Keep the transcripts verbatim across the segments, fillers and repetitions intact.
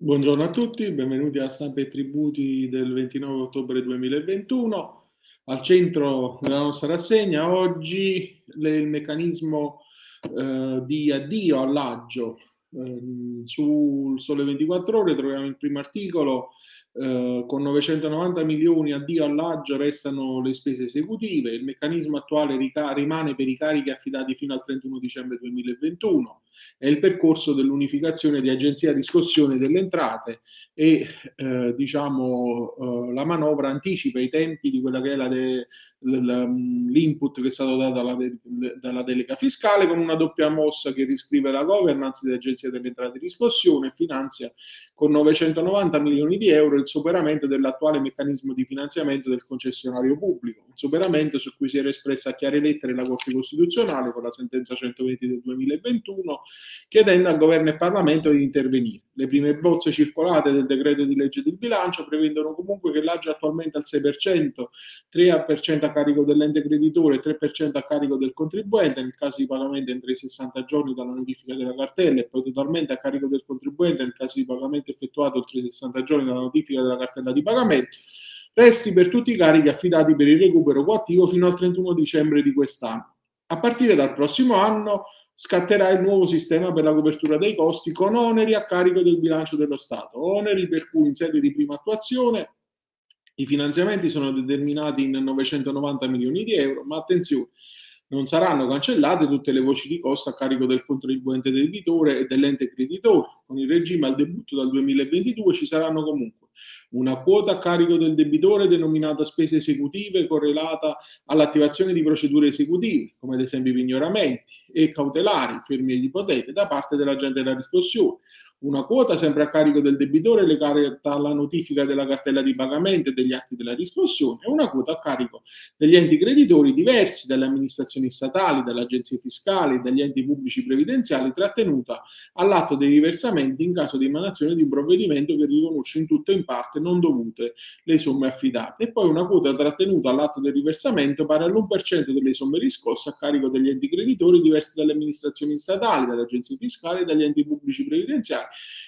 Buongiorno a tutti, benvenuti a Stampa e Tributi del ventinove ottobre duemilaventuno. Al centro della nostra rassegna oggi le, il meccanismo eh, di addio all'aggio. Eh, sul Sole ventiquattro Ore troviamo il primo articolo eh, con novecentonovanta milioni addio all'aggio, restano le spese esecutive. Il meccanismo attuale rimane per i carichi affidati fino al trentuno dicembre duemilaventuno. È il percorso dell'unificazione di Agenzia Riscossione delle Entrate e eh, diciamo eh, la manovra anticipa i tempi di quella che è la de, l'input che è stato dato dalla, de, dalla delega fiscale, con una doppia mossa che riscrive la governance di Agenzia delle Entrate Riscossione e finanzia con novecentonovanta milioni di euro il superamento dell'attuale meccanismo di finanziamento del concessionario pubblico, un superamento su cui si era espressa a chiare lettere la Corte Costituzionale con la sentenza centoventi del duemilaventuno, chiedendo al Governo e Parlamento di intervenire. Le prime bozze circolate del decreto di legge del bilancio prevedono comunque che l'aggio attualmente al sei per cento, tre per cento a carico dell'ente creditore e tre per cento a carico del contribuente nel caso di pagamento entro i sessanta giorni dalla notifica della cartella e poi totalmente a carico del contribuente nel caso di pagamento effettuato oltre i sessanta giorni dalla notifica della cartella di pagamento, resti per tutti i carichi affidati per il recupero coattivo fino al trentuno dicembre di quest'anno. A partire dal prossimo anno scatterà il nuovo sistema per la copertura dei costi con oneri a carico del bilancio dello Stato, oneri per cui in sede di prima attuazione i finanziamenti sono determinati in novecentonovanta milioni di euro, ma attenzione, non saranno cancellate tutte le voci di costo a carico del contribuente debitore e dell'ente creditore. Con il regime al debutto dal duemilaventidue ci saranno comunque una quota a carico del debitore denominata spese esecutive correlata all'attivazione di procedure esecutive, come ad esempio pignoramenti e cautelari, fermi ed ipoteche, da parte dell'agente della riscossione, una quota sempre a carico del debitore legata alla notifica della cartella di pagamento e degli atti della riscossione e una quota a carico degli enti creditori diversi dalle amministrazioni statali, dalle agenzie fiscali, dagli enti pubblici previdenziali, trattenuta all'atto dei riversamenti in caso di emanazione di un provvedimento che riconosce in tutto e in parte non dovute le somme affidate, e poi una quota trattenuta all'atto del riversamento pari all'uno per cento delle somme riscosse a carico degli enti creditori diversi dalle amministrazioni statali, dalle agenzie fiscali e dagli enti pubblici previdenziali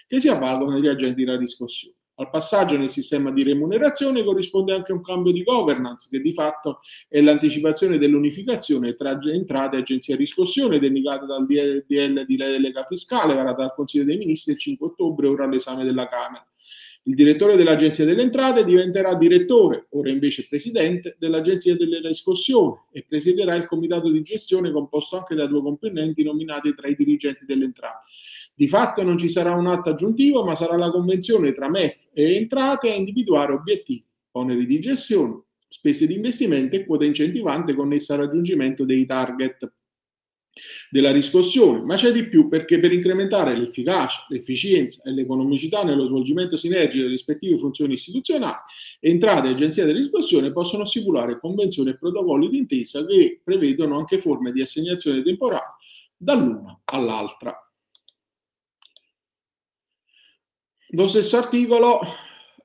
che si avvalgono degli agenti della riscossione. Al passaggio nel sistema di remunerazione corrisponde anche un cambio di governance che di fatto è l'anticipazione dell'unificazione tra entrate e agenzia riscossione denegata dal D L di delega fiscale varata dal Consiglio dei Ministri il cinque ottobre, ora all'esame della Camera. Il direttore dell'Agenzia delle Entrate diventerà direttore, ora invece presidente, dell'Agenzia delle Riscossione e presiderà il comitato di gestione composto anche da due componenti nominati tra i dirigenti delle Entrate. Di fatto non ci sarà un atto aggiuntivo, ma sarà la convenzione tra M E F e Entrate a individuare obiettivi, oneri di gestione, spese di investimento e quota incentivante connessa al raggiungimento dei target della riscossione, ma c'è di più, perché per incrementare l'efficacia, l'efficienza e l'economicità nello svolgimento sinergico delle rispettive funzioni istituzionali, Entrate e Agenzia della Riscossione possono stipulare convenzioni e protocolli d'intesa che prevedono anche forme di assegnazione temporale dall'una all'altra. Lo stesso articolo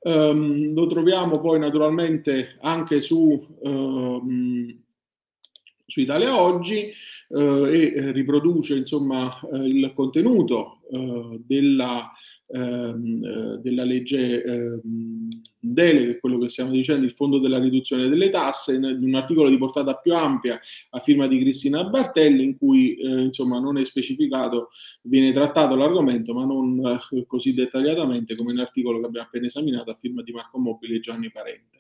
ehm, lo troviamo poi naturalmente anche su ehm, su Italia Oggi eh, e riproduce insomma eh, il contenuto eh, della, ehm, della legge ehm, delega, quello che stiamo dicendo, il fondo della riduzione delle tasse, in un articolo di portata più ampia a firma di Cristina Bartelli, in cui eh, insomma non è specificato, viene trattato l'argomento ma non eh, così dettagliatamente come nell'articolo che abbiamo appena esaminato a firma di Marco Mobili e Gianni Parente.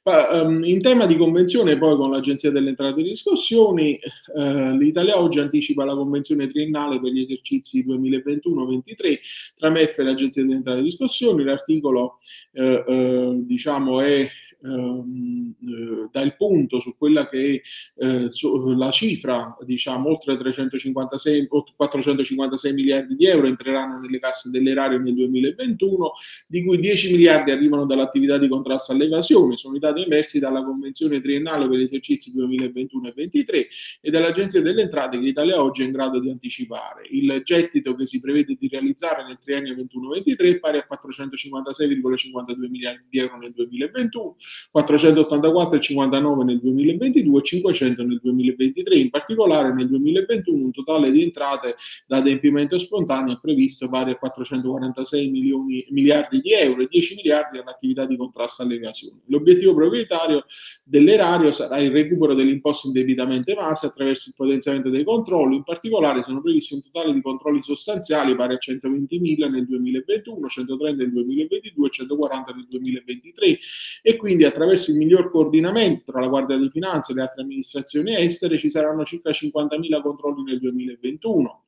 Pa, um, in tema di convenzione poi con l'Agenzia delle Entrate e Riscossioni, eh, l'Italia Oggi anticipa la convenzione triennale per gli esercizi duemilaventuno ventitré tra M E F e l'Agenzia delle Entrate e Riscossioni. L'articolo eh, eh, diciamo è ehm, eh, dà il punto su quella che è eh, su, la cifra, diciamo oltre trecentocinquantasei, quattrocentocinquantasei miliardi di euro entreranno nelle casse dell'erario nel duemilaventuno, di cui dieci miliardi arrivano dall'attività di contrasto all'evasione. Sono i dati emersi dalla convenzione triennale per gli esercizi duemilaventuno e ventitré e dall'Agenzia delle Entrate che Italia Oggi è in grado di anticipare. Il gettito che si prevede di realizzare nel triennio ventuno ventitré è pari a quattrocentocinquantasei virgola cinquantadue miliardi di euro nel duemilaventuno, quattrocentottantaquattro virgola cinquantanove nel duemilaventidue e cinquecento nel duemilaventitré. In particolare nel duemilaventuno un totale di entrate da adempimento spontaneo previsto pari a quattrocentoquarantasei milioni, miliardi di euro e dieci miliardi all'attività di contrasto all'evasione. L'obiettivo prioritario dell'erario sarà il recupero dell'imposta indebitamente evasa attraverso il potenziamento dei controlli. In particolare sono previsti un totale di controlli sostanziali pari a centoventimila nel duemilaventuno, centotrenta nel duemilaventidue e centoquaranta nel duemilaventitré, e quindi attraverso il miglior coordinamento tra la Guardia di Finanza e le altre amministrazioni estere ci saranno circa cinquantamila controlli nel duemilaventuno.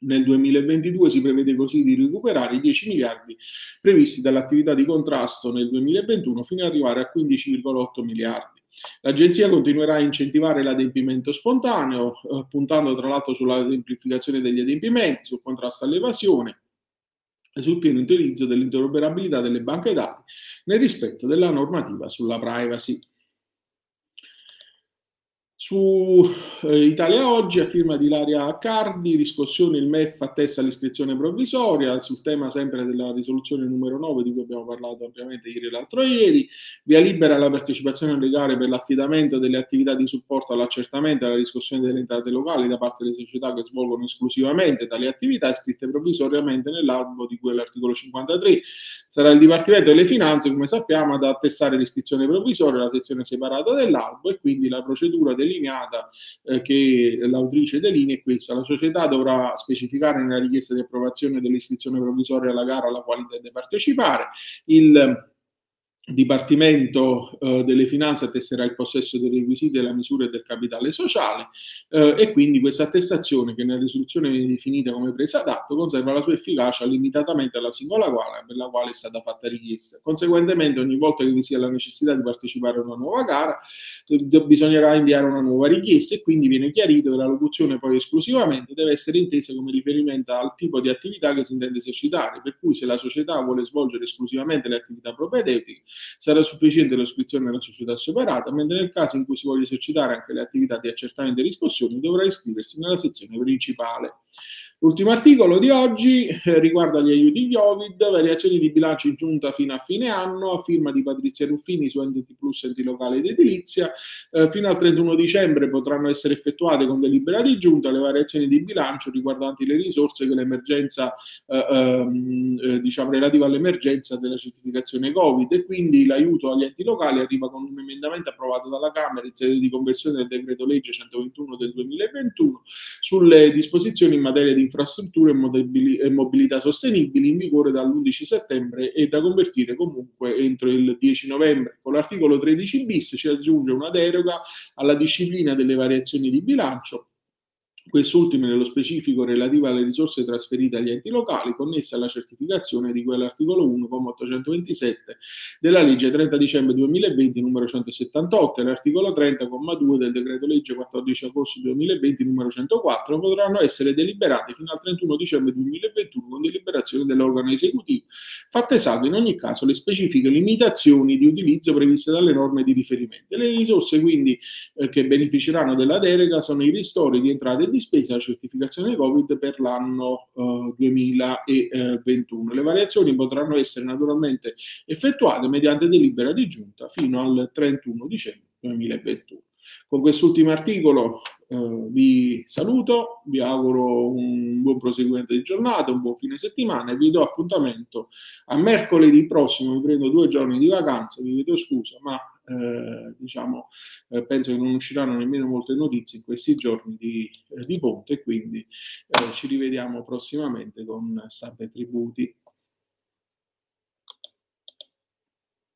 Nel duemilaventidue si prevede così di recuperare i dieci miliardi previsti dall'attività di contrasto nel duemilaventuno fino ad arrivare a quindici virgola otto miliardi. L'agenzia continuerà a incentivare l'adempimento spontaneo, eh, puntando tra l'altro sulla semplificazione degli adempimenti, sul contrasto all'evasione e sul pieno utilizzo dell'interoperabilità delle banche dati nel rispetto della normativa sulla privacy. Su eh, Italia Oggi, a firma di Ilaria Cardi, Riscossione, il M E F attesta l'iscrizione provvisoria, sul tema sempre della risoluzione numero nove di cui abbiamo parlato ampiamente ieri e l'altro ieri. Via libera la partecipazione alle gare per l'affidamento delle attività di supporto all'accertamento e alla riscossione delle entrate locali da parte delle società che svolgono esclusivamente tali attività iscritte provvisoriamente nell'albo di cui è l'articolo cinquantatré. Sarà il Dipartimento delle Finanze, come sappiamo, ad attestare l'iscrizione provvisoria, la sezione separata dell'albo, e quindi la procedura del delineata eh, che l'autrice delinea è questa: la società dovrà specificare nella richiesta di approvazione dell'iscrizione provvisoria alla gara alla quale deve partecipare. Il Dipartimento eh, delle Finanze attesterà il possesso dei requisiti, della misura e del capitale sociale, eh, e quindi questa attestazione, che nella risoluzione viene definita come presa d'atto, conserva la sua efficacia limitatamente alla singola gara per la quale è stata fatta richiesta. Conseguentemente, ogni volta che vi sia la necessità di partecipare a una nuova gara, eh, bisognerà inviare una nuova richiesta, e quindi viene chiarito che la locuzione poi esclusivamente deve essere intesa come riferimento al tipo di attività che si intende esercitare, per cui se la società vuole svolgere esclusivamente le attività propedeutiche sarà sufficiente l'iscrizione alla società separata, mentre nel caso in cui si voglia esercitare anche le attività di accertamento e riscossione dovrà iscriversi nella sezione principale. L'ultimo articolo di oggi eh, riguarda gli aiuti Covid, variazioni di bilancio in giunta fino a fine anno, a firma di Patrizia Ruffini su Enti Plus, enti locali ed edilizia. Eh, fino al trentuno dicembre potranno essere effettuate con delibera di giunta le variazioni di bilancio riguardanti le risorse che l'emergenza, eh, eh, diciamo, relativa all'emergenza della certificazione Covid, e quindi l'aiuto agli enti locali arriva con un emendamento approvato dalla Camera in sede di conversione del decreto legge centoventuno del duemilaventuno sulle disposizioni in materia di infrastrutture e mobilità sostenibili, in vigore dall'undici settembre e da convertire comunque entro il dieci novembre. Con l'articolo tredici bis ci aggiunge una deroga alla disciplina delle variazioni di bilancio, quest'ultimo nello specifico relativa alle risorse trasferite agli enti locali connesse alla certificazione di cui all'articolo uno virgola ottocentoventisette della legge trenta dicembre duemilaventi numero centosettantotto e l'articolo trenta virgola due del decreto legge quattordici agosto duemilaventi numero centoquattro potranno essere deliberate fino al trentuno dicembre duemilaventuno con deliberazione dell'organo esecutivo, fatte salve in ogni caso le specifiche limitazioni di utilizzo previste dalle norme di riferimento. Le risorse quindi eh, che beneficeranno della delega sono i ristori di entrate di spesa alla certificazione Covid per l'anno eh, duemilaventuno. Le variazioni potranno essere naturalmente effettuate mediante delibera di giunta fino al trentuno dicembre duemilaventuno. Con quest'ultimo articolo eh, vi saluto, vi auguro un buon proseguimento di giornata, un buon fine settimana e vi do appuntamento a mercoledì prossimo. Vi prendo due giorni di vacanza, vi chiedo scusa, ma Eh, diciamo eh, penso che non usciranno nemmeno molte notizie in questi giorni di, eh, di ponte, quindi eh, ci rivediamo prossimamente con stampe e tributi.